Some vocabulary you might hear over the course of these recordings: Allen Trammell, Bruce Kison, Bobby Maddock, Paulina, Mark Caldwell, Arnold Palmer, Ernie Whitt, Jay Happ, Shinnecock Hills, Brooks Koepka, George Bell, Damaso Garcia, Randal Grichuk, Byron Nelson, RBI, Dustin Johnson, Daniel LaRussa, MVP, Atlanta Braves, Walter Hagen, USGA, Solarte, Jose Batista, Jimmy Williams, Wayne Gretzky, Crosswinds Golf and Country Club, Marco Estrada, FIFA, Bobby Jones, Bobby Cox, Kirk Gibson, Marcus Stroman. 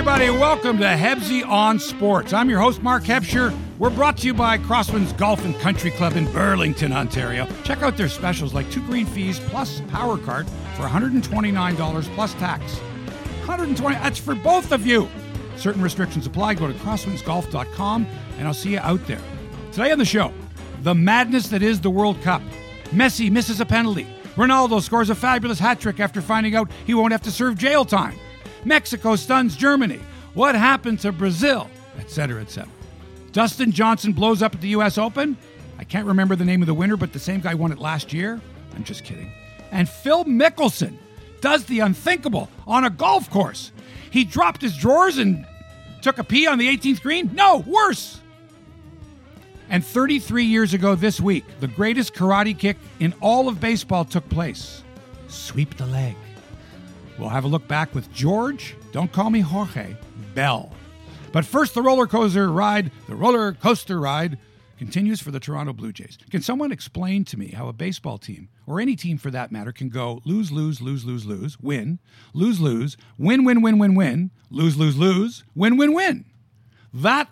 everybody. Welcome to Hebsey on Sports. I'm your host, Mark Hebscher. We're brought to you by Crosswinds Golf and Country Club in Burlington, Ontario. Check out their specials like two green fees plus power cart for $129 plus tax. $120, that's for both of you. Certain restrictions apply. Go to crosswindsgolf.com and I'll see you out there. Today on the show, the madness that is the World Cup. Messi misses a penalty. Ronaldo scores a fabulous hat trick after finding out he won't have to serve jail time. Mexico stuns Germany. What happened to Brazil? Etc., etc. Dustin Johnson blows up at the U.S. Open. I can't remember the name of the winner, but the same guy won it last year. I'm just kidding. And Phil Mickelson does the unthinkable on a golf course. He dropped his drawers and took a pee on the 18th green? No, worse. And 33 years ago this week, the greatest karate kick in all of baseball took place. Sweep the leg. We'll have a look back with George, don't call me Jorge, Bell. But first, the roller coaster ride continues for the Toronto Blue Jays. Can someone explain to me how a baseball team, or any team for that matter, can go lose, lose, lose, win, lose, lose, win, win, win, win, win, lose, lose, lose, win, win, win? That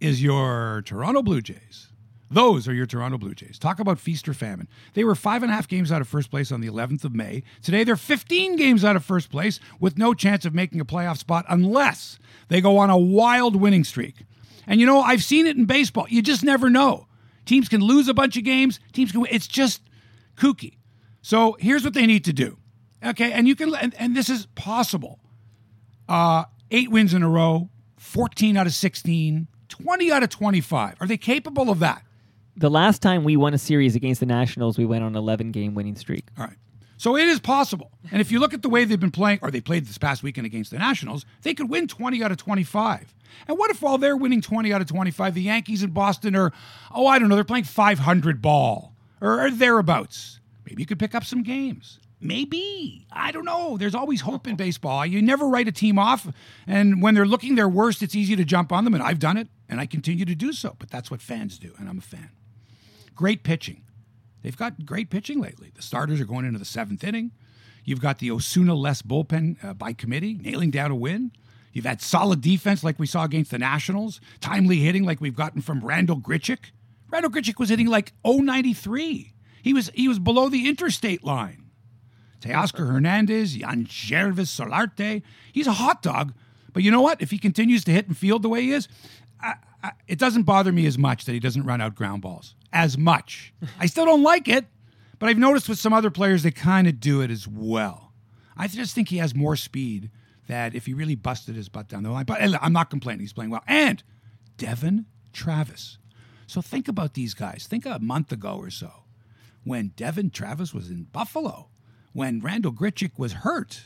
is your Toronto Blue Jays. Those are your Toronto Blue Jays. Talk about feast or famine. They were 5.5 games out of first place on the 11th of May. Today, they're 15 games out of first place with no chance of making a playoff spot unless they go on a wild winning streak. And, you know, I've seen it in baseball. You just never know. Teams can lose a bunch of games. Teams can win. It's just kooky. So here's what they need to do. Okay, and you can, and this is possible. 8 wins in a row, 14 out of 16, 20 out of 25. Are they capable of that? The last time we won a series against the Nationals, we went on an 11-game winning streak. All right. So it is possible. And if you look at the way they've been playing, or they played this past weekend against the Nationals, they could win 20 out of 25. And what if while they're winning 20 out of 25, the Yankees in Boston are, oh, I don't know, they're playing 500 ball or thereabouts. Maybe you could pick up some games. Maybe. I don't know. There's always hope in baseball. You never write a team off. And when they're looking their worst, it's easy to jump on them. And I've done it, and I continue to do so. But that's what fans do, and I'm a fan. Great pitching. They've got great pitching lately. The starters are going into the 7th inning. You've got the Osuna-less bullpen by committee, nailing down a win. You've had solid defense like we saw against the Nationals. Timely hitting like we've gotten from Randal Grichuk. Randal Grichuk was hitting like .093. He was below the interstate line. Teoscar Hernandez, Solarte. He's a hot dog. But you know what? If he continues to hit and field the way he is, it doesn't bother me as much that he doesn't run out ground balls. As much. I still don't like it, but I've noticed with some other players, they kind of do it as well. I just think he has more speed that if he really busted his butt down the line. But I'm not complaining. He's playing well. And Devon Travis. So think about these guys. Think a month ago or so when Devon Travis was in Buffalo, when Randal Grichuk was hurt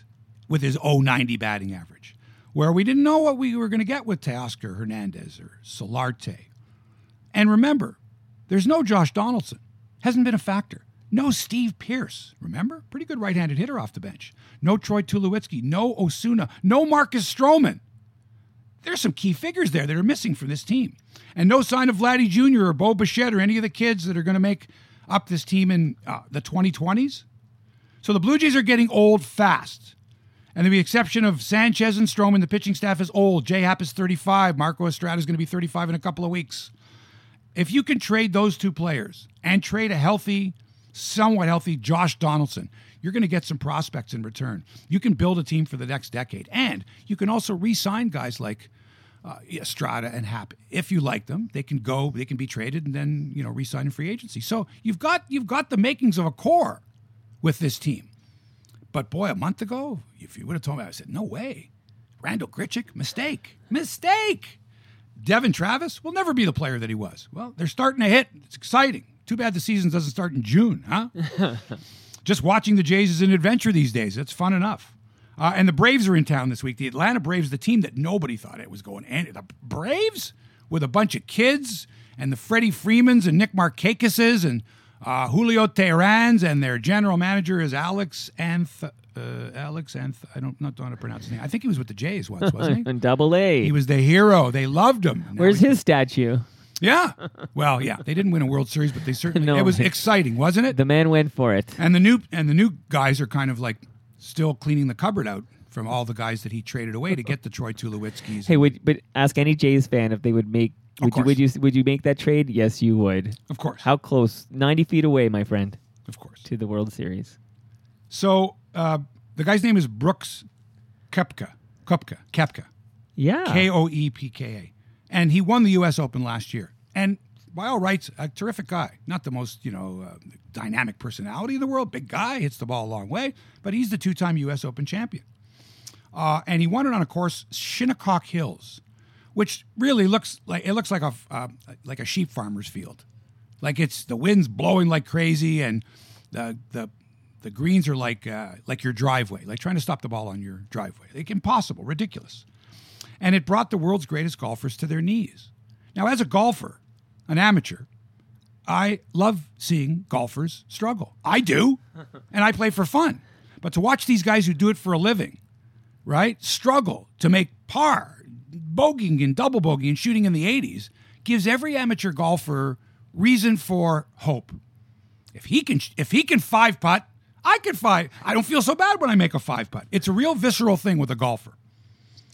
with his .090 batting average, where we didn't know what we were going to get with Teoscar Hernandez or Solarte. And remember, there's no Josh Donaldson. Hasn't been a factor. No Steve Pearce. Remember? Pretty good right-handed hitter off the bench. No Troy Tulowitzki. No Osuna. No Marcus Stroman. There's some key figures there that are missing from this team. And no sign of Vladdy Jr. or Bo Bichette or any of the kids that are going to make up this team in the 2020s. So the Blue Jays are getting old fast. And with the exception of Sanchez and Stroman, the pitching staff is old. Jay Happ is 35. Marco Estrada is going to be 35 in a couple of weeks. If you can trade those two players and trade a healthy, somewhat healthy Josh Donaldson, you're going to get some prospects in return. You can build a team for the next decade. And you can also re-sign guys like Estrada and Happ. If you like them, they can go, they can be traded and then, you know, re-sign in free agency. So you've got the makings of a core with this team. But boy, a month ago, if you would have told me, I said, no way. Randal Grichuk, mistake. Devon Travis will never be the player that he was. Well, they're starting to hit. It's exciting. Too bad the season doesn't start in June, huh? Just watching the Jays is an adventure these days. It's fun enough. And the Braves are in town this week. The Atlanta Braves, the team that nobody thought it was going. And the Braves with a bunch of kids and the Freddie Freemans and Nick Markakis and Julio Teherans, and their general manager is Alex Anth. I don't know how to pronounce his name. I think he was with the Jays once, wasn't he? In Double-A. He was the hero. They loved him. Where's his statue? Yeah. Well, yeah. They didn't win a World Series, but they certainly... No, it was exciting, wasn't it? The man went for it. And the new guys are kind of like still cleaning the cupboard out from all the guys that he traded away to get the Troy Tulowitzkis. Hey, but ask any Jays fan if they would make. Would you make that trade? Yes, you would. Of course. How close? 90 feet away, my friend. Of course. To the World Series. So the guy's name is Brooks Koepka. Yeah. Koepka. And he won the U.S. Open last year. And by all rights, a terrific guy. Not the most, dynamic personality in the world. Big guy, hits the ball a long way. But he's the two-time U.S. Open champion. And he won it on a course, Shinnecock Hills, which really looks like a sheep farmer's field. Like the wind's blowing like crazy, and the greens are like your driveway, like trying to stop the ball on your driveway. Like impossible, ridiculous. And it brought the world's greatest golfers to their knees. Now, as a golfer, an amateur, I love seeing golfers struggle. I do, and I play for fun. But to watch these guys who do it for a living, right, struggle to make par, bogeying and double bogey and shooting in the 80s gives every amateur golfer reason for hope. If he can five putt, I can five. I don't feel so bad when I make a five putt. It's a real visceral thing with a golfer.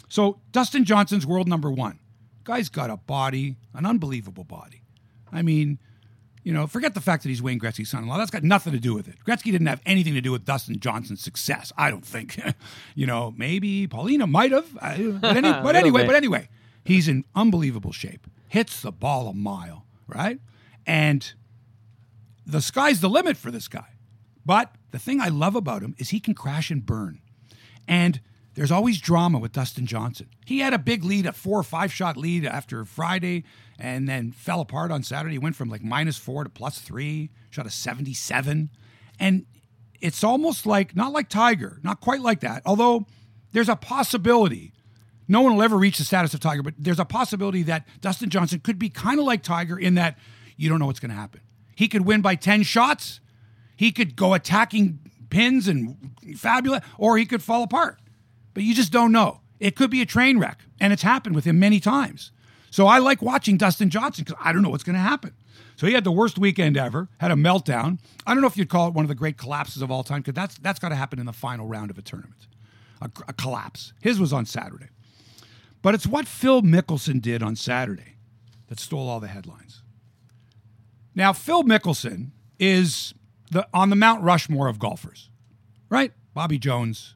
So Dustin Johnson's world number one. Guy's got a body, an unbelievable body. I mean, forget the fact that he's Wayne Gretzky's son-in-law. That's got nothing to do with it. Gretzky didn't have anything to do with Dustin Johnson's success, I don't think. Maybe Paulina might have. But anyway, he's in unbelievable shape. Hits the ball a mile, right? And the sky's the limit for this guy. But the thing I love about him is he can crash and burn. And there's always drama with Dustin Johnson. He had a big lead, a 4 or 5 shot lead after Friday, and then fell apart on Saturday. He went from like -4 to +3, shot a 77. And it's almost like, not like Tiger, not quite like that. Although there's a possibility, no one will ever reach the status of Tiger, but there's a possibility that Dustin Johnson could be kind of like Tiger in that you don't know what's going to happen. He could win by 10 shots. He could go attacking pins and fabulous, or he could fall apart. But you just don't know. It could be a train wreck, and it's happened with him many times. So I like watching Dustin Johnson because I don't know what's going to happen. So he had the worst weekend ever, had a meltdown. I don't know if you'd call it one of the great collapses of all time because that's got to happen in the final round of a tournament, a collapse. His was on Saturday. But it's what Phil Mickelson did on Saturday that stole all the headlines. Now, Phil Mickelson is on the Mount Rushmore of golfers, right? Bobby Jones,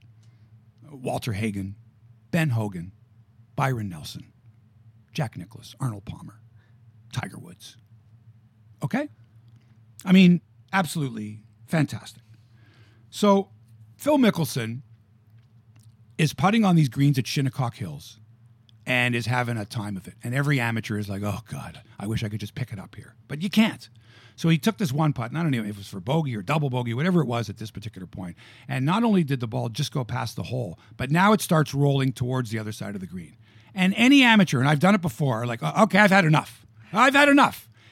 Walter Hagen, Ben Hogan, Byron Nelson, Jack Nicklaus, Arnold Palmer, Tiger Woods. Okay? I mean, absolutely fantastic. So Phil Mickelson is putting on these greens at Shinnecock Hills and is having a time of it. And every amateur is like, oh, God, I wish I could just pick it up here. But you can't. So he took this one putt, and I don't know if it was for bogey or double bogey, whatever it was at this particular point. And not only did the ball just go past the hole, but now it starts rolling towards the other side of the green. And any amateur, and I've done it before, are like, okay, I've had enough.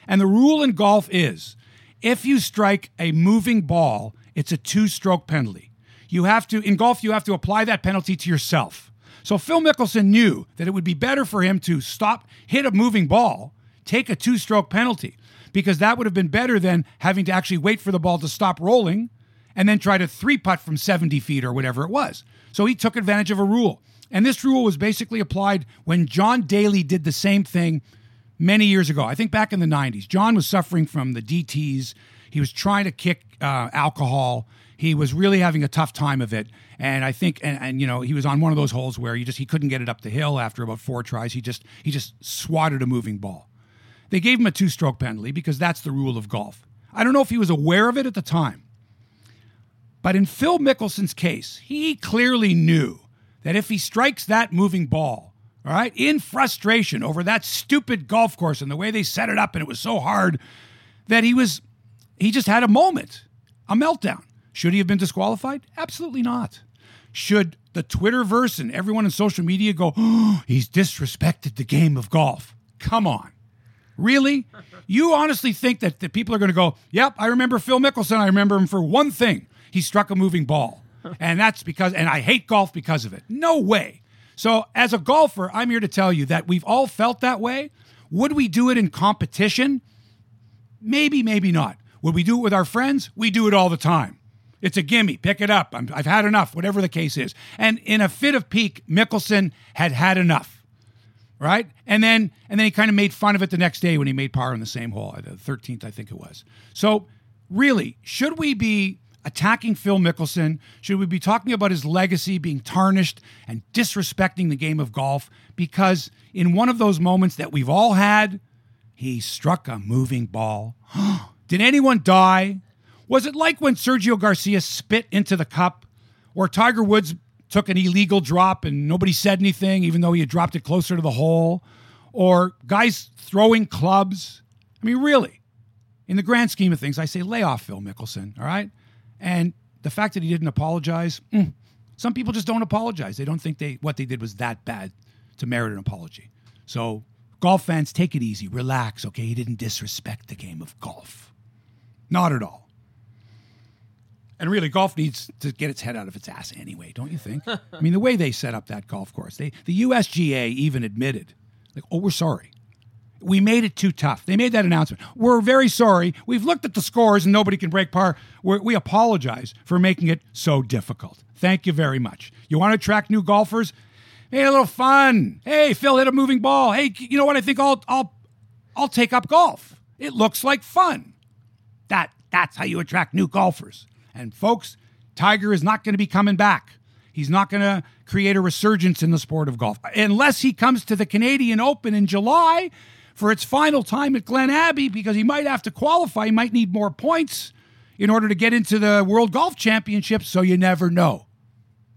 And the rule in golf is if you strike a moving ball, it's a 2-stroke penalty. In golf, you have to apply that penalty to yourself. So Phil Mickelson knew that it would be better for him to stop, hit a moving ball, take a 2-stroke penalty, because that would have been better than having to actually wait for the ball to stop rolling and then try to 3-putt from 70 feet or whatever it was. So he took advantage of a rule. And this rule was basically applied when John Daly did the same thing many years ago. I think back in the 90s. John was suffering from the DTs. He was trying to kick alcohol. He was really having a tough time of it. And I think, he was on one of those holes where he couldn't get it up the hill after about 4 tries. He just swatted a moving ball. They gave him a 2-stroke penalty because that's the rule of golf. I don't know if he was aware of it at the time. But in Phil Mickelson's case, he clearly knew that if he strikes that moving ball, all right, in frustration over that stupid golf course and the way they set it up and it was so hard, that he just had a moment, a meltdown. Should he have been disqualified? Absolutely not. Should the Twitterverse and everyone in social media go, oh, he's disrespected the game of golf? Come on. Really? You honestly think that the people are going to go, yep, I remember Phil Mickelson. I remember him for one thing. He struck a moving ball. And that's because, and I hate golf because of it. No way. So as a golfer, I'm here to tell you that we've all felt that way. Would we do it in competition? Maybe, maybe not. Would we do it with our friends? We do it all the time. It's a gimme. Pick it up. I've had enough, whatever the case is. And in a fit of pique, Mickelson had enough, right? And then he kind of made fun of it the next day when he made par in the same hole, the 13th, I think it was. So really, should we be attacking Phil Mickelson? Should we be talking about his legacy being tarnished and disrespecting the game of golf? Because in one of those moments that we've all had, he struck a moving ball. Did anyone die? Was it like when Sergio Garcia spit into the cup, or Tiger Woods took an illegal drop and nobody said anything, even though he had dropped it closer to the hole, or guys throwing clubs? I mean, really, in the grand scheme of things, I say lay off Phil Mickelson, all right? And the fact that he didn't apologize, some people just don't apologize. They don't think what they did was that bad to merit an apology. So golf fans, take it easy. Relax, okay? He didn't disrespect the game of golf. Not at all. And really, golf needs to get its head out of its ass anyway, don't you think? I mean, the way they set up that golf course, the USGA even admitted, like, oh, we're sorry. We made it too tough. They made that announcement. We're very sorry. We've looked at the scores and nobody can break par. We apologize for making it so difficult. Thank you very much. You want to attract new golfers? Make it a little fun. Hey, Phil hit a moving ball. Hey, you know what? I think I'll take up golf. It looks like fun. That's how you attract new golfers. And folks, Tiger is not going to be coming back. He's not going to create a resurgence in the sport of golf. Unless he comes to the Canadian Open in July for its final time at Glen Abbey, because he might have to qualify. He might need more points in order to get into the World Golf Championship, so you never know.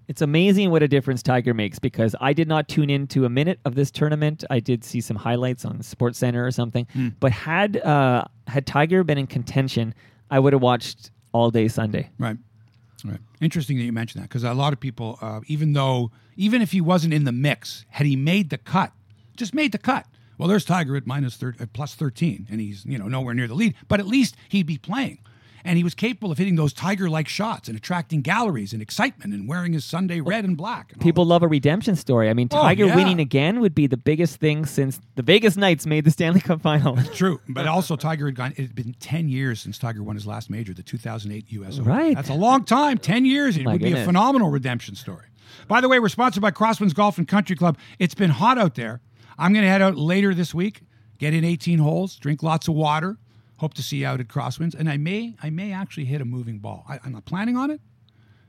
It's amazing what a difference Tiger makes, because I did not tune into a minute of this tournament. I did see some highlights on SportsCenter or something. But had Tiger been in contention, I would have watched all day Sunday. Right. Interesting that you mentioned that, because a lot of people, even if he wasn't in the mix, had he made the cut, just made the cut. Well, there's Tiger at plus 13, and he's nowhere near the lead, but at least he'd be playing, and he was capable of hitting those Tiger-like shots and attracting galleries and excitement and wearing his Sunday red and black. And people love a redemption story. I mean, Tiger winning again would be the biggest thing since the Vegas Knights made the Stanley Cup final. True, but also Tiger it had been 10 years since Tiger won his last major, the 2008 U.S. Open. Right. That's a long time, 10 years. It would be a phenomenal redemption story. By the way, we're sponsored by Crosswinds Golf and Country Club. It's been hot out there. I'm going to head out later this week, get in 18 holes, drink lots of water. Hope to see you out at Crosswinds. And I may actually hit a moving ball. I'm not planning on it.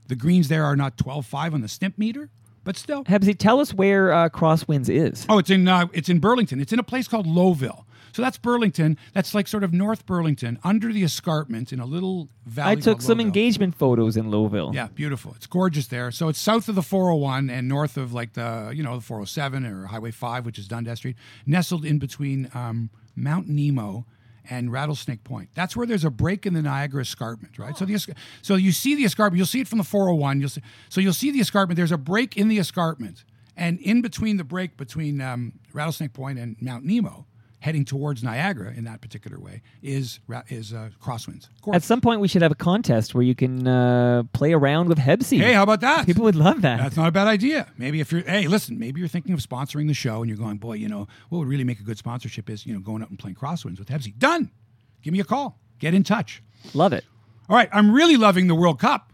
The greens there are not 12.5 on the stimp meter, but still. Hebsy, tell us where Crosswinds is. Oh, it's in Burlington. It's in a place called Lowville. So that's Burlington. That's like sort of North Burlington, under the escarpment in a little valley. I took some engagement photos in Lowville. Yeah, beautiful. It's gorgeous there. So it's south of the 401 and north of like the 407 or Highway 5, which is Dundas Street, nestled in between Mount Nemo and Rattlesnake Point. That's where there's a break in the Niagara escarpment, right? Oh. So you see the escarpment. You'll see it from the 401. You'll see the escarpment. There's a break in the escarpment, and in between the break between Rattlesnake Point and Mount Nemo, heading towards Niagara in that particular way, is Crosswinds. At some point, we should have a contest where you can play around with Hebsy. Hey, how about that? People would love that. That's not a bad idea. Maybe maybe you're thinking of sponsoring the show and you're going, boy, what would really make a good sponsorship is, going out and playing Crosswinds with Hebsy. Done. Give me a call. Get in touch. Love it. All right. I'm really loving the World Cup.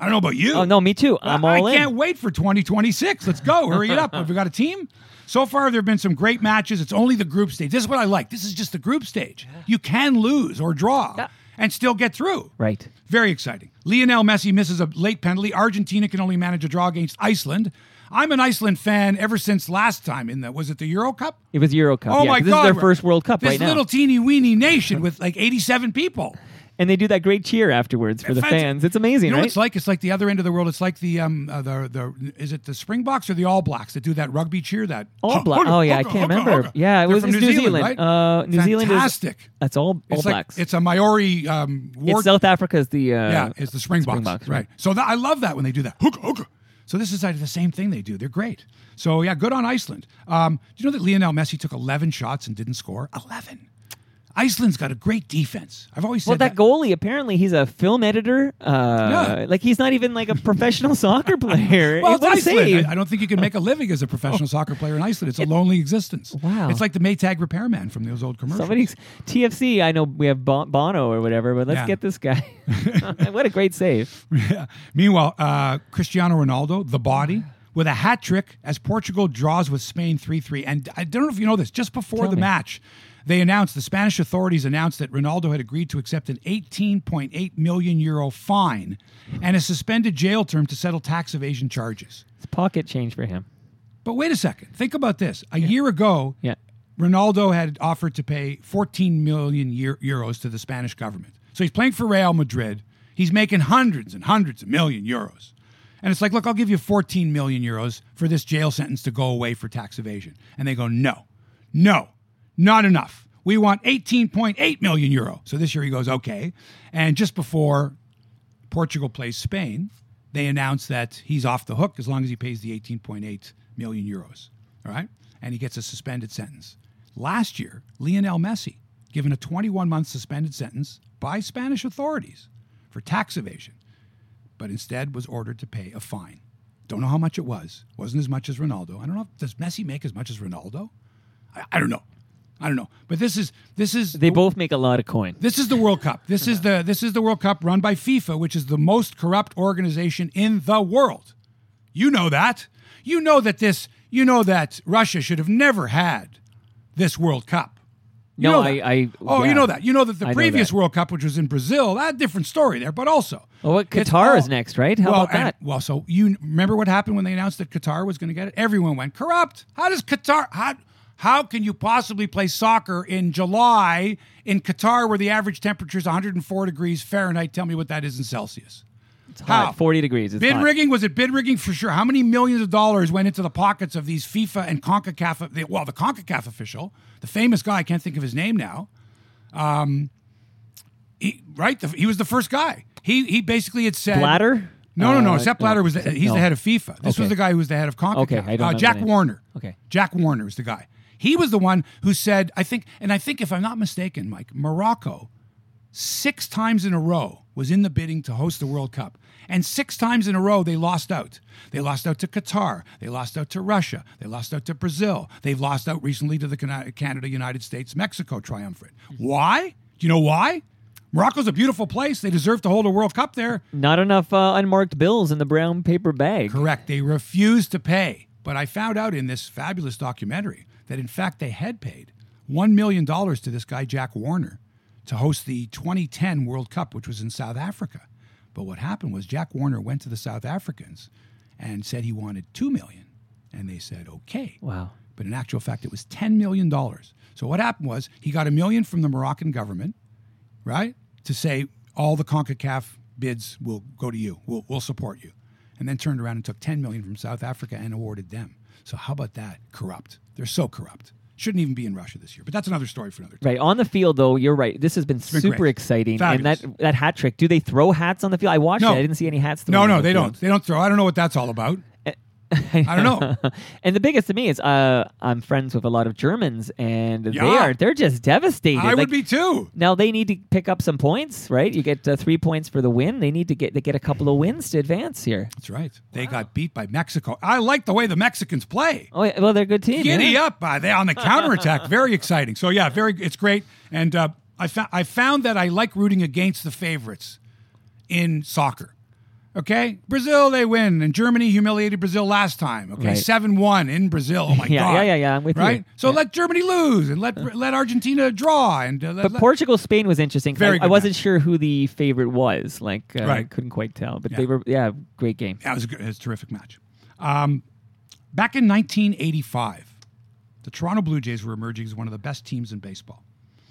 I don't know about you. Oh, no, me too. I'm all in. I can't wait for 2026. Let's go. Hurry it up. Have we got a team? So far, there have been some great matches. It's only the group stage. This is what I like. This is just the group stage. Yeah. You can lose or draw and still get through. Right. Very exciting. Lionel Messi misses a late penalty. Argentina can only manage a draw against Iceland. I'm an Iceland fan ever since last time was it the Euro Cup? It was Euro Cup. Oh, yeah, my God. This is their first World Cup right now. This little teeny-weeny nation with like 87 people. And they do that great cheer afterwards for the fans. It's amazing, right? It's like? It's like the other end of the world. It's like is it the Springboks or the All Blacks that do that rugby cheer? That All Blacks. Oh, yeah, I can't remember. Yeah, it was New Zealand. Right? New Zealand is... Fantastic. That's All Blacks. It's a Maori war... It's South Africa's the... yeah, it's the Springboks. Right. So I love that when they do that. So this is the same thing they do. They're great. So, yeah, good on Iceland. Do you know that Lionel Messi took 11 shots and didn't score? 11. Iceland's got a great defense. I've always said that. Well, that goalie, apparently, he's a film editor. Like, he's not even like a professional soccer player. Well, it's Iceland. I don't think you can make a living as a professional soccer player in Iceland. It's a lonely existence. Wow. It's like the Maytag repairman from those old commercials. Somebody's TFC, I know we have Bono or whatever, but let's get this guy. What a great save. Yeah. Meanwhile, Cristiano Ronaldo, the body, with a hat trick as Portugal draws with Spain 3-3. And I don't know if you know this, just before the match, they announced, the Spanish authorities announced that Ronaldo had agreed to accept an 18.8 million euro fine and a suspended jail term to settle tax evasion charges. It's pocket change for him. But wait a second. Think about this. A year ago, Ronaldo had offered to pay 14 million euros to the Spanish government. So he's playing for Real Madrid. He's making hundreds and hundreds of million euros. And it's like, look, I'll give you 14 million euros for this jail sentence to go away for tax evasion. And they go, no. Not enough. We want 18.8 million euro. So this year he goes, okay. And just before Portugal plays Spain, they announce that he's off the hook as long as he pays the 18.8 million euros. All right? And he gets a suspended sentence. Last year, Lionel Messi, given a 21-month suspended sentence by Spanish authorities for tax evasion, but instead was ordered to pay a fine. Don't know how much it was. Wasn't as much as Ronaldo. I don't know. Does Messi make as much as Ronaldo? I don't know. I don't know, but this is. They both make a lot of coin. This is the World Cup. This is the World Cup run by FIFA, which is the most corrupt organization in the world. You know that. You know that this. You know that Russia should have never had this World Cup. You no, I. Oh, yeah. You know that. You know that the previous World Cup, which was in Brazil, that different story there. But also, Qatar is next, right? How about that? Well, so you remember what happened when they announced that Qatar was going to get it? Everyone went corrupt. How does Qatar? How can you possibly play soccer in July in Qatar where the average temperature is 104 degrees Fahrenheit? Tell me what that is in Celsius. It's hot. How? 40 degrees. It's bid hot. Rigging? Was it bid rigging for sure? How many millions of dollars went into the pockets of these FIFA and CONCACAF? Well, the CONCACAF official, the famous guy, I can't think of his name now. He was the first guy. He basically had said... Blatter? No. Sepp Blatter was the head of FIFA. This was the guy who was the head of CONCACAF. Okay, I don't know Jack Warner. Okay. Jack Warner is the guy. He was the one who said, I think if I'm not mistaken, Mike, Morocco 6 times in a row was in the bidding to host the World Cup. And 6 times in a row, they lost out. They lost out to Qatar. They lost out to Russia. They lost out to Brazil. They've lost out recently to the Canada, United States, Mexico triumvirate. Why? Do you know why? Morocco's a beautiful place. They deserve to hold a World Cup there. Not enough unmarked bills in the brown paper bag. Correct. They refused to pay. But I found out in this fabulous documentary that, in fact, they had paid $1 million to this guy, Jack Warner, to host the 2010 World Cup, which was in South Africa. But what happened was Jack Warner went to the South Africans and said he wanted $2 million. And they said, okay. Wow. But in actual fact, it was $10 million. So what happened was he got $1 million from the Moroccan government, right, to say all the CONCACAF bids will go to you. We'll support you. And then turned around and took $10 million from South Africa and awarded them. So how about that? Corrupt. They're so corrupt. Shouldn't even be in Russia this year. But that's another story for another time. Right. On the field, though, you're right. This has been super great. Exciting. Fabulous. And that hat trick. Do they throw hats on the field? I watched it. I didn't see any hats thrown. No, they don't. They don't throw. I don't know what that's all about. I don't know. And the biggest to me is I'm friends with a lot of Germans, and they're just devastated. I would be too. Now they need to pick up some points, right? You get 3 points for the win. They need to get a couple of wins to advance here. That's right. They got beat by Mexico. I like the way the Mexicans play. Oh, well, they're a good team. Giddy up they on the counterattack. Very exciting. So it's great. And I found that I like rooting against the favorites in soccer. Okay, Brazil, they win, and Germany humiliated Brazil last time. Okay, right. 7-1 in Brazil. Oh my God! Yeah. I'm with you. Right, so let Germany lose and let Argentina draw. And but Portugal, Spain was interesting. I wasn't sure who the favorite was. Like, I couldn't quite tell. But they were, great game. That was a terrific match. Back in 1985, the Toronto Blue Jays were emerging as one of the best teams in baseball.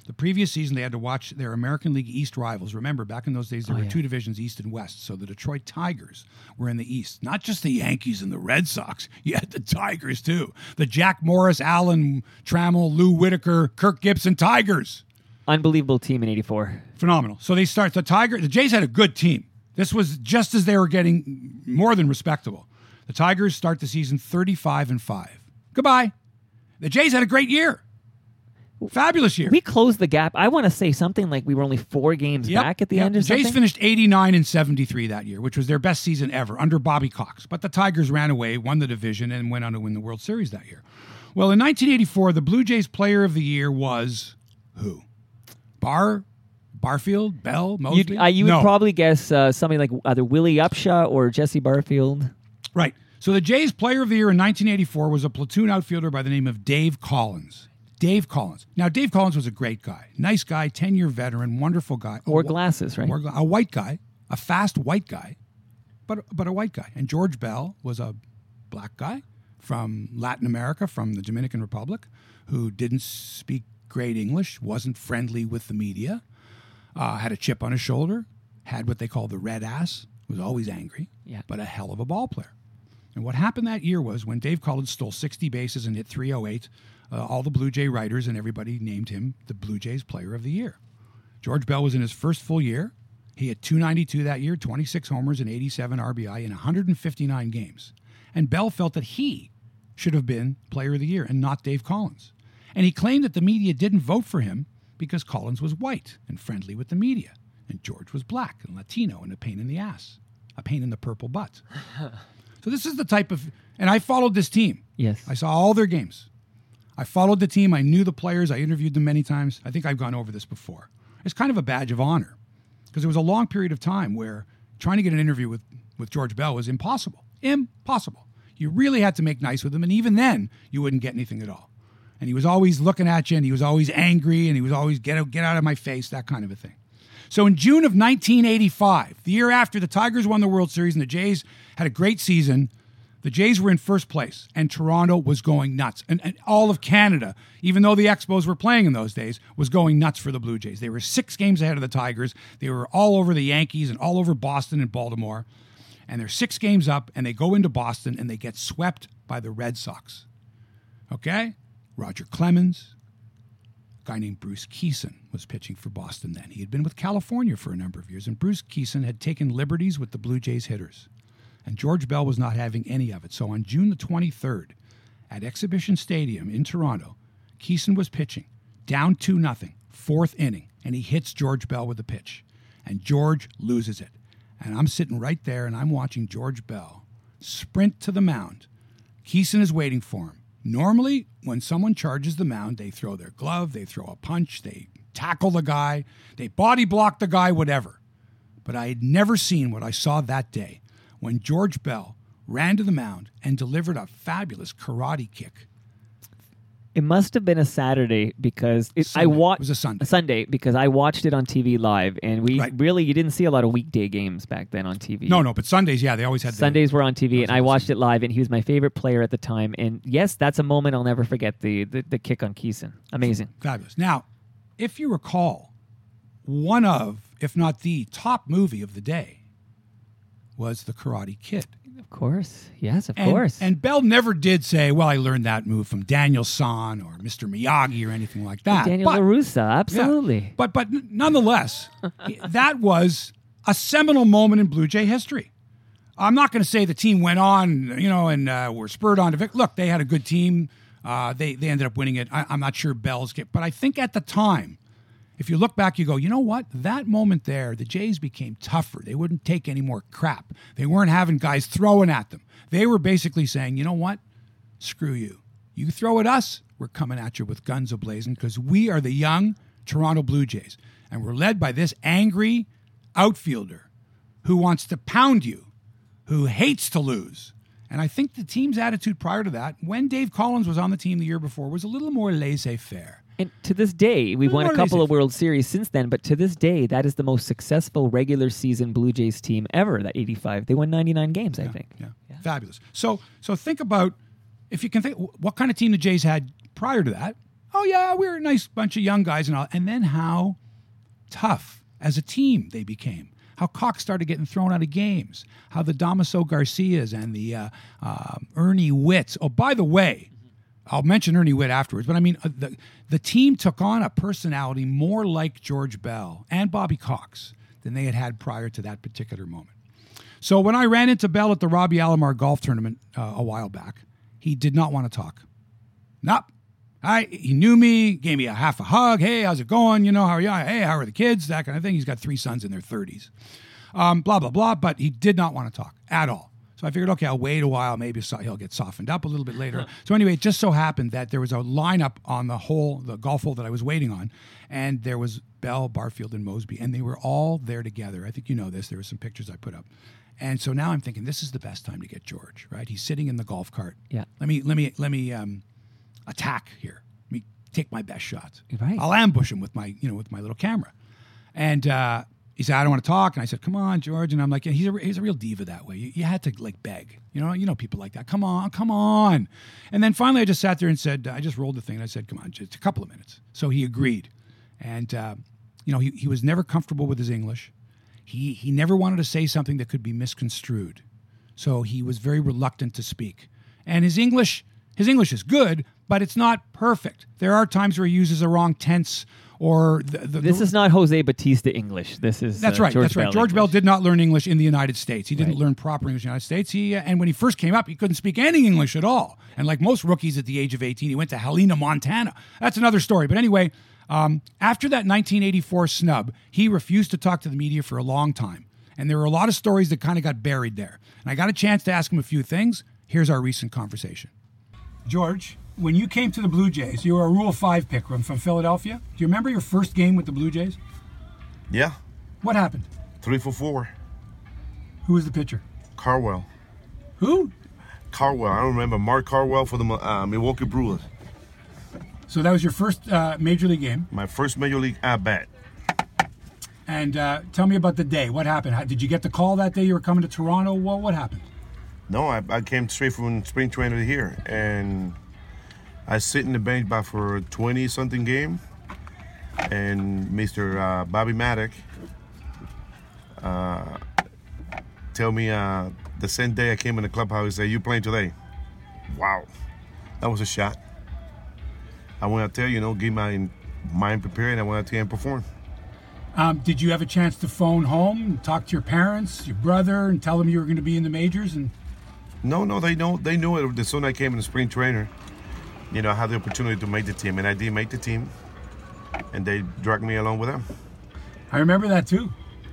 The previous season, they had to watch their American League East rivals. Remember, back in those days, there were 2 divisions, East and West. So the Detroit Tigers were in the East. Not just the Yankees and the Red Sox. You had the Tigers, too. The Jack Morris, Allen Trammell, Lou Whitaker, Kirk Gibson Tigers. Unbelievable team in 84. Phenomenal. So they start the Jays had a good team. This was just as they were getting more than respectable. The Tigers start the season 35-5. Goodbye. The Jays had a great year. Fabulous year. We closed the gap. I want to say something like we were only 4 games back at the end of something. Jays finished 89 and 73 that year, which was their best season ever under Bobby Cox. But the Tigers ran away, won the division, and went on to win the World Series that year. Well, in 1984, the Blue Jays player of the year was who? Barfield? Bell? Mosby? You would probably guess somebody like either Willie Upshaw or Jesse Barfield. Right. So the Jays player of the year in 1984 was a platoon outfielder by the name of Dave Collins. Dave Collins. Now, Dave Collins was a great guy. Nice guy, 10-year veteran, wonderful guy. Wore glasses, right? A white guy, a fast white guy, but a white guy. And George Bell was a black guy from Latin America, from the Dominican Republic, who didn't speak great English, wasn't friendly with the media, had a chip on his shoulder, had what they call the red ass, was always angry, but a hell of a ball player. And what happened that year was when Dave Collins stole 60 bases and hit .308, all the Blue Jay writers and everybody named him the Blue Jays player of the year. George Bell was in his first full year. He hit .292 that year, 26 homers and 87 RBI in 159 games. And Bell felt that he should have been player of the year and not Dave Collins. And he claimed that the media didn't vote for him because Collins was white and friendly with the media. And George was black and Latino and a pain in the ass, a pain in the purple butt. So this is the type of, and I followed this team. Yes. I saw all their games. I followed the team. I knew the players. I interviewed them many times. I think I've gone over this before. It's kind of a badge of honor because there was a long period of time where trying to get an interview with George Bell was impossible. Impossible. You really had to make nice with him, and even then, you wouldn't get anything at all. And he was always looking at you, and he was always angry, and he was always, get out of my face, that kind of a thing. So in June of 1985, the year after the Tigers won the World Series and the Jays had a great season, the Jays were in first place, and Toronto was going nuts. And all of Canada, even though the Expos were playing in those days, was going nuts for the Blue Jays. They were 6 games ahead of the Tigers. They were all over the Yankees and all over Boston and Baltimore. And they're 6 games up, and they go into Boston, and they get swept by the Red Sox. Okay? Roger Clemens. A guy named Bruce Kison was pitching for Boston then. He had been with California for a number of years, and Bruce Kison had taken liberties with the Blue Jays hitters. And George Bell was not having any of it. So on June the 23rd, at Exhibition Stadium in Toronto, Kison was pitching, down 2-0, 4th inning, and he hits George Bell with a pitch. And George loses it. And I'm sitting right there, and I'm watching George Bell sprint to the mound. Kison is waiting for him. Normally, when someone charges the mound, they throw their glove, they throw a punch, they tackle the guy, they body block the guy, whatever. But I had never seen what I saw that day when George Bell ran to the mound and delivered a fabulous karate kick. It must have been a Saturday because it was a Sunday. A Sunday because I watched it on TV live, and you didn't see a lot of weekday games back then on TV. No, but Sundays, they always had. Sundays were on TV, and I watched it live, and he was my favorite player at the time. And yes, that's a moment I'll never forget. The kick on Kison, amazing, fabulous. Now, if you recall, one of, if not the top movie of the day, was The Karate Kid. Of course. Yes, of course. And Bell never did say, well, I learned that move from Daniel San or Mr. Miyagi or anything like that. Daniel LaRussa, absolutely. Yeah. But nonetheless, that was a seminal moment in Blue Jay history. I'm not going to say the team went on, and were spurred on to victory. Look, they had a good team. They ended up winning it. I'm not sure Bell's get, but I think at the time, if you look back, you go, you know what? That moment there, the Jays became tougher. They wouldn't take any more crap. They weren't having guys throwing at them. They were basically saying, you know what? Screw you. You throw at us, we're coming at you with guns ablazing because we are the young Toronto Blue Jays. And we're led by this angry outfielder who wants to pound you, who hates to lose. And I think the team's attitude prior to that, when Dave Collins was on the team the year before, was a little more laissez-faire. And to this day, we've won a couple of World Series since then, but to this day, that is the most successful regular season Blue Jays team ever, that 85. They won 99 games, I think. Yeah, fabulous. So think about, if you can think, what kind of team the Jays had prior to that. Oh, yeah, we were a nice bunch of young guys and all. And then how tough as a team they became. How Cox started getting thrown out of games. How the Damaso Garcias and the Ernie Whitts. Oh, by the way, I'll mention Ernie Whitt afterwards, but I mean, the team took on a personality more like George Bell and Bobby Cox than they had prior to that particular moment. So when I ran into Bell at the Robbie Alomar golf tournament a while back, he did not want to talk. Nope. He knew me, gave me a half a hug. Hey, how's it going? You know, how are you? Hey, how are the kids? That kind of thing. He's got three sons in their 30s. Blah, blah, blah. But he did not want to talk at all. So I figured, okay, I'll wait a while. Maybe he'll get softened up a little bit later. So anyway, it just so happened that there was a lineup on the golf hole that I was waiting on. And there was Bell, Barfield, and Mosby. And they were all there together. I think you know this. There were some pictures I put up. And so now I'm thinking, this is the best time to get George, right? He's sitting in the golf cart. Yeah. Let me attack here. Let me take my best shot. Right. I'll ambush him with my little camera. And he said, I don't want to talk. And I said, come on, George. And I'm like, yeah, he's a real diva that way. You had to like beg. You know people like that. Come on. And then finally I just sat there and said, I just rolled the thing. And I said, come on, just a couple of minutes. So he agreed. And he was never comfortable with his English. He never wanted to say something that could be misconstrued. So he was very reluctant to speak. And his English is good, but it's not perfect. There are times where he uses a wrong tense or... This is not Jose Batista English. That's right. George Bell did not learn English in the United States. He didn't learn proper English in the United States. And when he first came up, he couldn't speak any English at all. And like most rookies at the age of 18, he went to Helena, Montana. That's another story. But anyway... after that 1984 snub, he refused to talk to the media for a long time. And there were a lot of stories that kind of got buried there. And I got a chance to ask him a few things. Here's our recent conversation. George, when you came to the Blue Jays, you were a Rule 5 pick from Philadelphia. Do you remember your first game with the Blue Jays? Yeah. What happened? 3 for 4. Who was the pitcher? Caldwell. Who? Caldwell. I don't remember. Mark Caldwell for the Milwaukee Brewers. So that was your first major league game? My first major league at-bat. And tell me about the day. What happened? Did you get the call that day you were coming to Toronto? What happened? No, I came straight from spring training to here. And I sit in the bench for a 20-something game. And Mr. Bobby Maddock tell me the same day I came in the clubhouse, he said, you playing today? Wow. That was a shot. I went out there, get my mind prepared, and I went out there and performed. Did you have a chance to phone home and talk to your parents, your brother, and tell them you were going to be in the majors? And No, they don't. They knew it. As soon as I came in the spring trainer, I had the opportunity to make the team, and I did make the team, and they dragged me along with them. I remember that, too.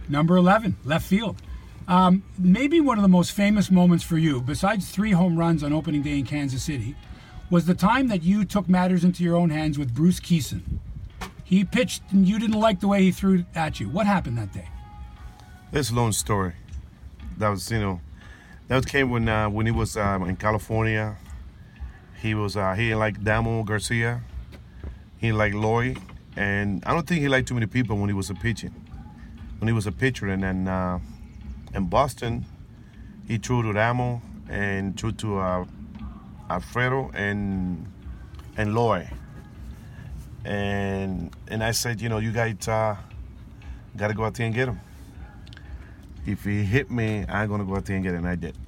Number 11, left field. Maybe one of the most famous moments for you, besides 3 home runs on opening day in Kansas City, was the time that you took matters into your own hands with Bruce Kison. He pitched and you didn't like the way he threw at you. What happened that day? It's a long story. That was, that came when he was in California. He was, he didn't like Damaso Garcia. He didn't like Lloyd. And I don't think he liked too many people when he was pitching. When he was a pitcher. And then in Boston, he threw to Damo and threw to... Alfredo and Lloyd, and I said, you guys gotta go out there and get him. If he hit me, I'm gonna go out there and get him. And I did.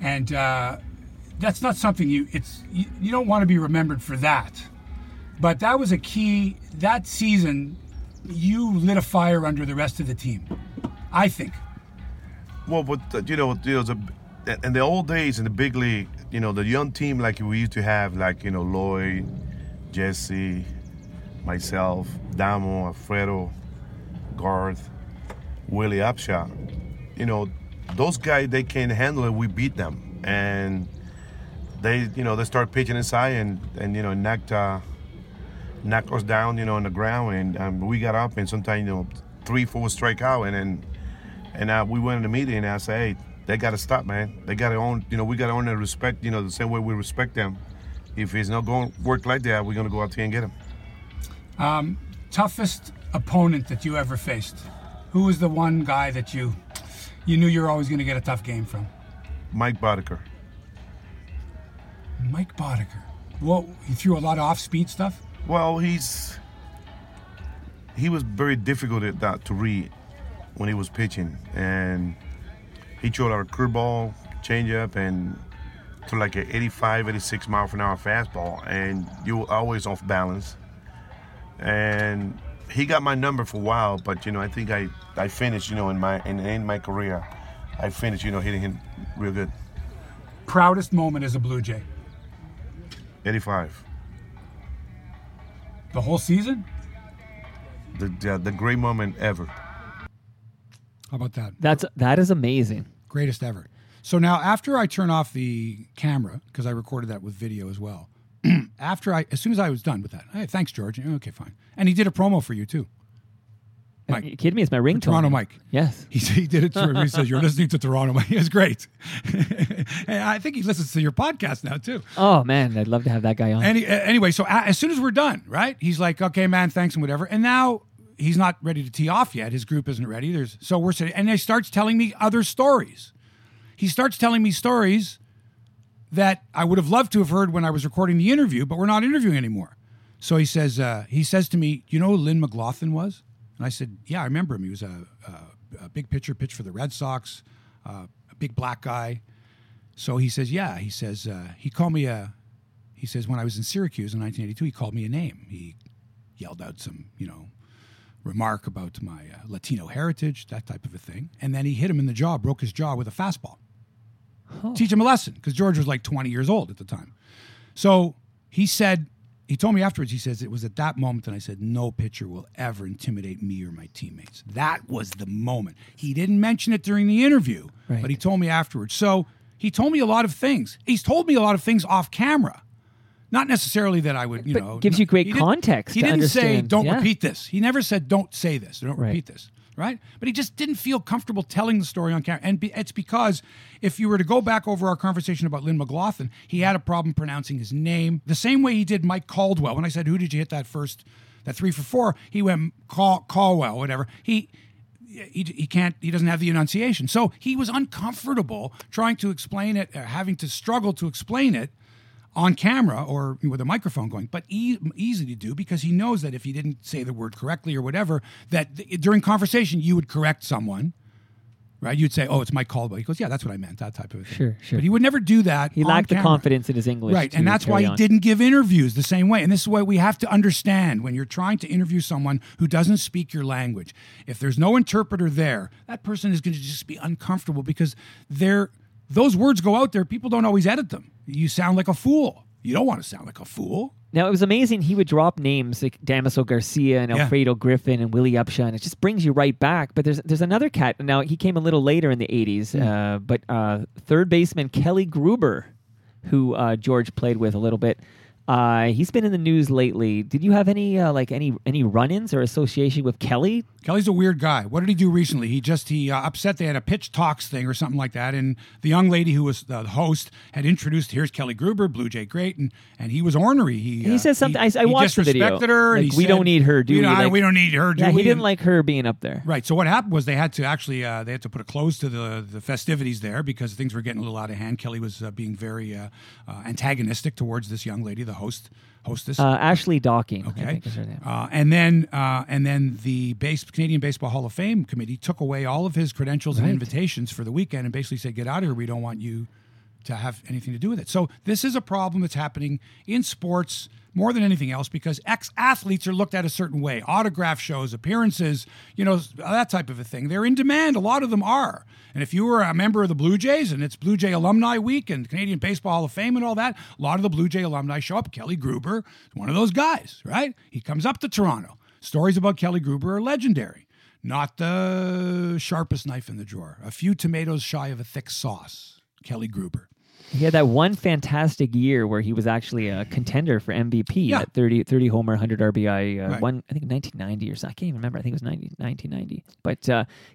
And that's not something you don't want to be remembered for that, but that was a key. That season, you lit a fire under the rest of the team, I think. Well, but in the old days in the big league, the young team like we used to have, Lloyd, Jesse, myself, Damo, Alfredo, Garth, Willie Upshaw, those guys, they can't handle it. We beat them. And they, they start pitching inside and knocked us down, on the ground. And we got up and sometimes, 3-4 strikeout. And we went in the meeting and I said, hey, they gotta stop, man. They gotta own, we gotta own their respect, the same way we respect them. If it's not going to work like that, we're gonna go out there and get him. Toughest opponent that you ever faced? Who was the one guy that you knew you were always gonna get a tough game from? Mike Boddicker. Mike Boddicker. Well, he threw a lot of off-speed stuff? Well, he was very difficult at that to read when he was pitching. And he threw out a curveball, changeup, and threw like an 85, 86 mile an hour fastball, and you were always off balance. And he got my number for a while, but I think I finished, in my career, I finished, hitting him real good. Proudest moment as a Blue Jay? 85. The whole season? The great moment ever. How about that? That is amazing. Greatest ever. So now after I turn off the camera, because I recorded that with video as well, as soon as I was done with that, hey, thanks, George. Okay, fine. And he did a promo for you, too. Mike. Are you kidding me? It's my ringtone. Toronto Mike. Yes. He did it to me. He says, you're listening to Toronto Mike. It was great. And I think he listens to your podcast now, too. Oh, man. I'd love to have that guy on. Anyway, so as soon as we're done, right? He's like, okay, man, thanks and whatever. And now he's not ready to tee off yet. His group isn't ready. So we're sitting. And he starts telling me other stories. He starts telling me stories that I would have loved to have heard when I was recording the interview, but we're not interviewing anymore. So he says to me, you know who Lynn McLaughlin was? And I said, yeah, I remember him. He was a big pitcher, pitched for the Red Sox, a big black guy. So he says, yeah. He says, he says, when I was in Syracuse in 1982, he called me a name. He yelled out some, remark about my Latino heritage, that type of a thing. And then he hit him in the jaw, broke his jaw with a fastball. Huh. Teach him a lesson, because George was like 20 years old at the time. So he told me afterwards, he says, it was at that moment that I said, no pitcher will ever intimidate me or my teammates. That was the moment. He didn't mention it during the interview, right, but he told me afterwards. So he told me a lot of things. He's told me a lot of things off camera. Not necessarily that I would, But gives you great context. He didn't say, don't repeat this. He never said, don't say this, don't repeat this. Right? But he just didn't feel comfortable telling the story on camera. And it's because if you were to go back over our conversation about Lynn McLaughlin, he had a problem pronouncing his name the same way he did Mike Caldwell. When I said, who did you hit that 3 for 4, he went Caldwell, whatever. He doesn't have the enunciation. So he was uncomfortable trying to explain it, having to struggle to explain it on camera or with a microphone going, but easy to do because he knows that if he didn't say the word correctly or whatever, that during conversation you would correct someone, right? You'd say, oh, it's Mike Caldwell. He goes, yeah, that's what I meant, that type of thing. Sure. But he would never do that. He lacked the confidence in his English. Right, and that's why he didn't give interviews the same way. And this is what we have to understand when you're trying to interview someone who doesn't speak your language. If there's no interpreter there, that person is going to just be uncomfortable because those words go out there. People don't always edit them. You sound like a fool. You don't want to sound like a fool. Now, it was amazing. He would drop names like Damaso Garcia and Alfredo Griffin and Willie Upshaw, and it just brings you right back. But there's another cat. Now, he came a little later in the 80s, but third baseman Kelly Gruber, who George played with a little bit, he's been in the news lately. Did you have any run-ins or association with Kelly? Kelly's a weird guy. What did he do recently? He upset. They had a pitch talks thing or something like that, and the young lady who was the host had introduced, here's Kelly Gruber, Blue Jay great, and he was ornery. He said something. I watched the video. He disrespected her. Like, we don't need her, do we? We don't need her, do we? He didn't like her being up there. Right. So what happened was they had to actually put a close to the festivities there because things were getting a little out of hand. Kelly was being very antagonistic towards this young lady, the hostess Ashley Docking. Okay, I think is her name. And then the Canadian Baseball Hall of Fame committee took away all of his credentials and invitations for the weekend and basically said, "Get out of here. We don't want you to have anything to do with it." So this is a problem that's happening in sports more than anything else because ex-athletes are looked at a certain way. Autograph shows, appearances, that type of a thing. They're in demand. A lot of them are. And if you were a member of the Blue Jays and it's Blue Jay Alumni Week and Canadian Baseball Hall of Fame and all that, a lot of the Blue Jay alumni show up. Kelly Gruber is one of those guys, right? He comes up to Toronto. Stories about Kelly Gruber are legendary. Not the sharpest knife in the drawer. A few tomatoes shy of a thick sauce. Kelly Gruber. He had that one fantastic year where he was actually a contender for MVP at 30 homer, 100 RBI, I think 1990 or something. I can't even remember. I think it was 1990. But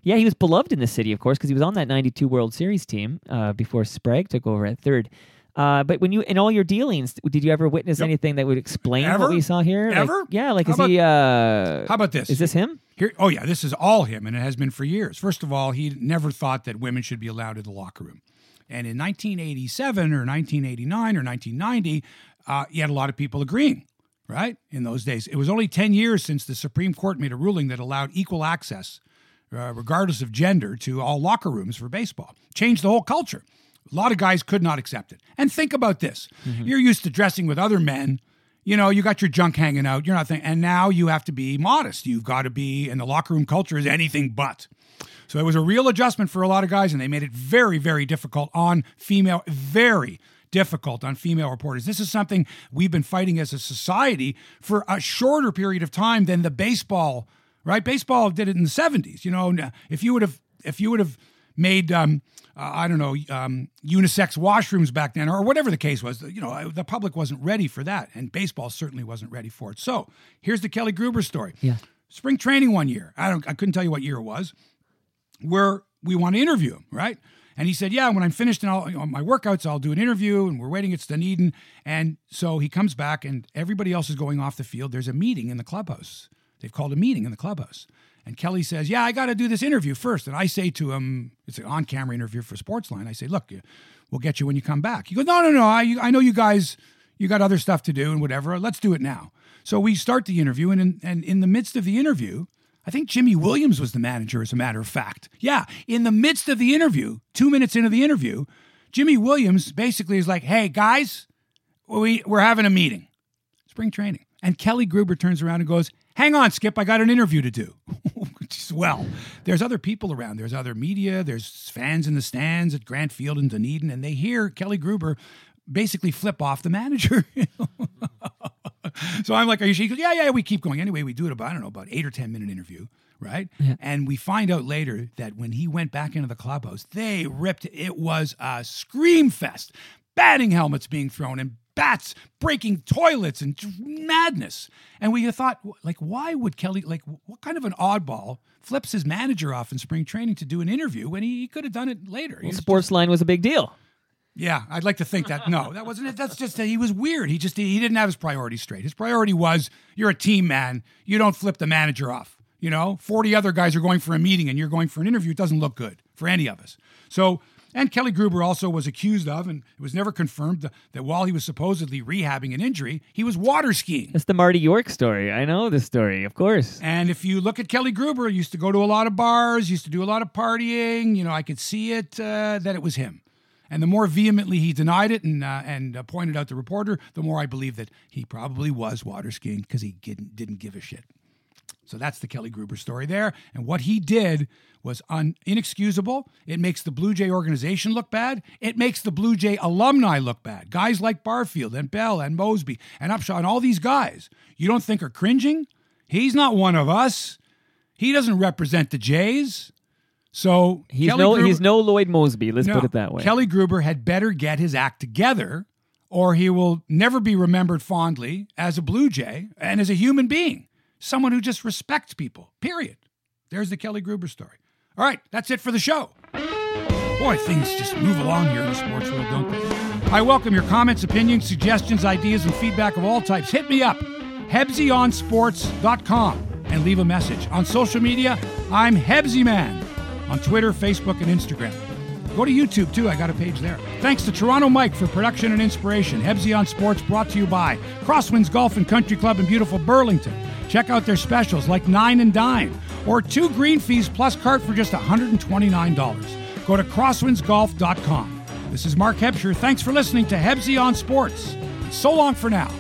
he was beloved in the city, of course, because he was on that 92 World Series team before Sprague took over at third. But when you in all your dealings, did you ever witness anything that would explain what we saw here? Ever? How about this? Is this him? Here, this is all him, and it has been for years. First of all, he never thought that women should be allowed in the locker room. And in 1987 or 1989 or 1990, you had a lot of people agreeing, right? In those days. It was only 10 years since the Supreme Court made a ruling that allowed equal access, regardless of gender, to all locker rooms for baseball. Changed the whole culture. A lot of guys could not accept it. And think about this. Mm-hmm. You're used to dressing with other men. You got your junk hanging out. You're not thinking. And now you have to be modest. You've got to be, and the locker room culture is anything but. So it was a real adjustment for a lot of guys, and they made it very, very difficult on female, very difficult on female reporters. This is something we've been fighting as a society for a shorter period of time than the baseball, right? Baseball did it in the 70s. You know, if you would have made, unisex washrooms back then or whatever the case was, you know, the public wasn't ready for that. And baseball certainly wasn't ready for it. So here's the Kelly Gruber story. Yeah. Spring training one year. I couldn't tell you what year it was, where we want to interview him, right? And he said, yeah, when I'm finished and my workouts, I'll do an interview, and we're waiting at Dunedin. And so he comes back and everybody else is going off the field. There's a meeting in the clubhouse. They've called a meeting in the clubhouse. And Kelly says, yeah, I got to do this interview first. And I say to him, it's an on-camera interview for Sportsline. I say, look, we'll get you when you come back. He goes, no, I know you guys, you got other stuff to do and whatever. Let's do it now. So we start the interview, and in the midst of the interview, I think Jimmy Williams was the manager, as a matter of fact. Yeah, in the midst of the interview, 2 minutes into the interview, Jimmy Williams basically is like, hey, guys, we're having a meeting. Spring training. And Kelly Gruber turns around and goes, hang on, Skip, I got an interview to do. Well, there's other people around. There's other media. There's fans in the stands at Grant Field in Dunedin, and they hear Kelly Gruber basically flip off the manager. So I'm like, are you sure? He goes, yeah, we keep going. Anyway, we do it about 8 or 10 minute interview, right? Yeah. And we find out later that when he went back into the clubhouse, they ripped it. It was a scream fest. Batting helmets being thrown and bats breaking toilets and madness. And we thought, like, why would Kelly, like, what kind of an oddball flips his manager off in spring training to do an interview when he could have done it later? Well, Sportsline was a big deal. Yeah, I'd like to think that. No, that wasn't it. That's just that he was weird. He didn't have his priorities straight. His priority was, you're a team man. You don't flip the manager off. You know, 40 other guys are going for a meeting and you're going for an interview. It doesn't look good for any of us. So, and Kelly Gruber also was accused of, and it was never confirmed, that while he was supposedly rehabbing an injury, he was water skiing. That's the Marty York story. I know this story, of course. And if you look at Kelly Gruber, he used to go to a lot of bars, used to do a lot of partying. You know, I could see it, that it was him. And the more vehemently he denied it and pointed out the reporter, the more I believe that he probably was water skiing because he didn't give a shit. So that's the Kelly Gruber story there. And what he did was inexcusable. It makes the Blue Jay organization look bad. It makes the Blue Jay alumni look bad. Guys like Barfield and Bell and Mosby and Upshaw and all these guys you don't think are cringing? He's not one of us. He doesn't represent the Jays. So he's no Lloyd Mosby. Let's put it that way. Kelly Gruber had better get his act together, or he will never be remembered fondly as a Blue Jay and as a human being, someone who just respects people. Period. There's the Kelly Gruber story. All right, that's it for the show. Boy, things just move along here in the sports world, don't they? I welcome your comments, opinions, suggestions, ideas, and feedback of all types. Hit me up, hebsyonsports.com, and leave a message. On social media, I'm Hebsyman. On Twitter, Facebook, and Instagram. Go to YouTube, too. I got a page there. Thanks to Toronto Mike for production and inspiration. Hebsy on Sports brought to you by Crosswinds Golf and Country Club in beautiful Burlington. Check out their specials like 9 and Dime or 2 green fees plus cart for just $129. Go to crosswindsgolf.com. This is Mark Hebsher. Thanks for listening to Hebsy on Sports. So long for now.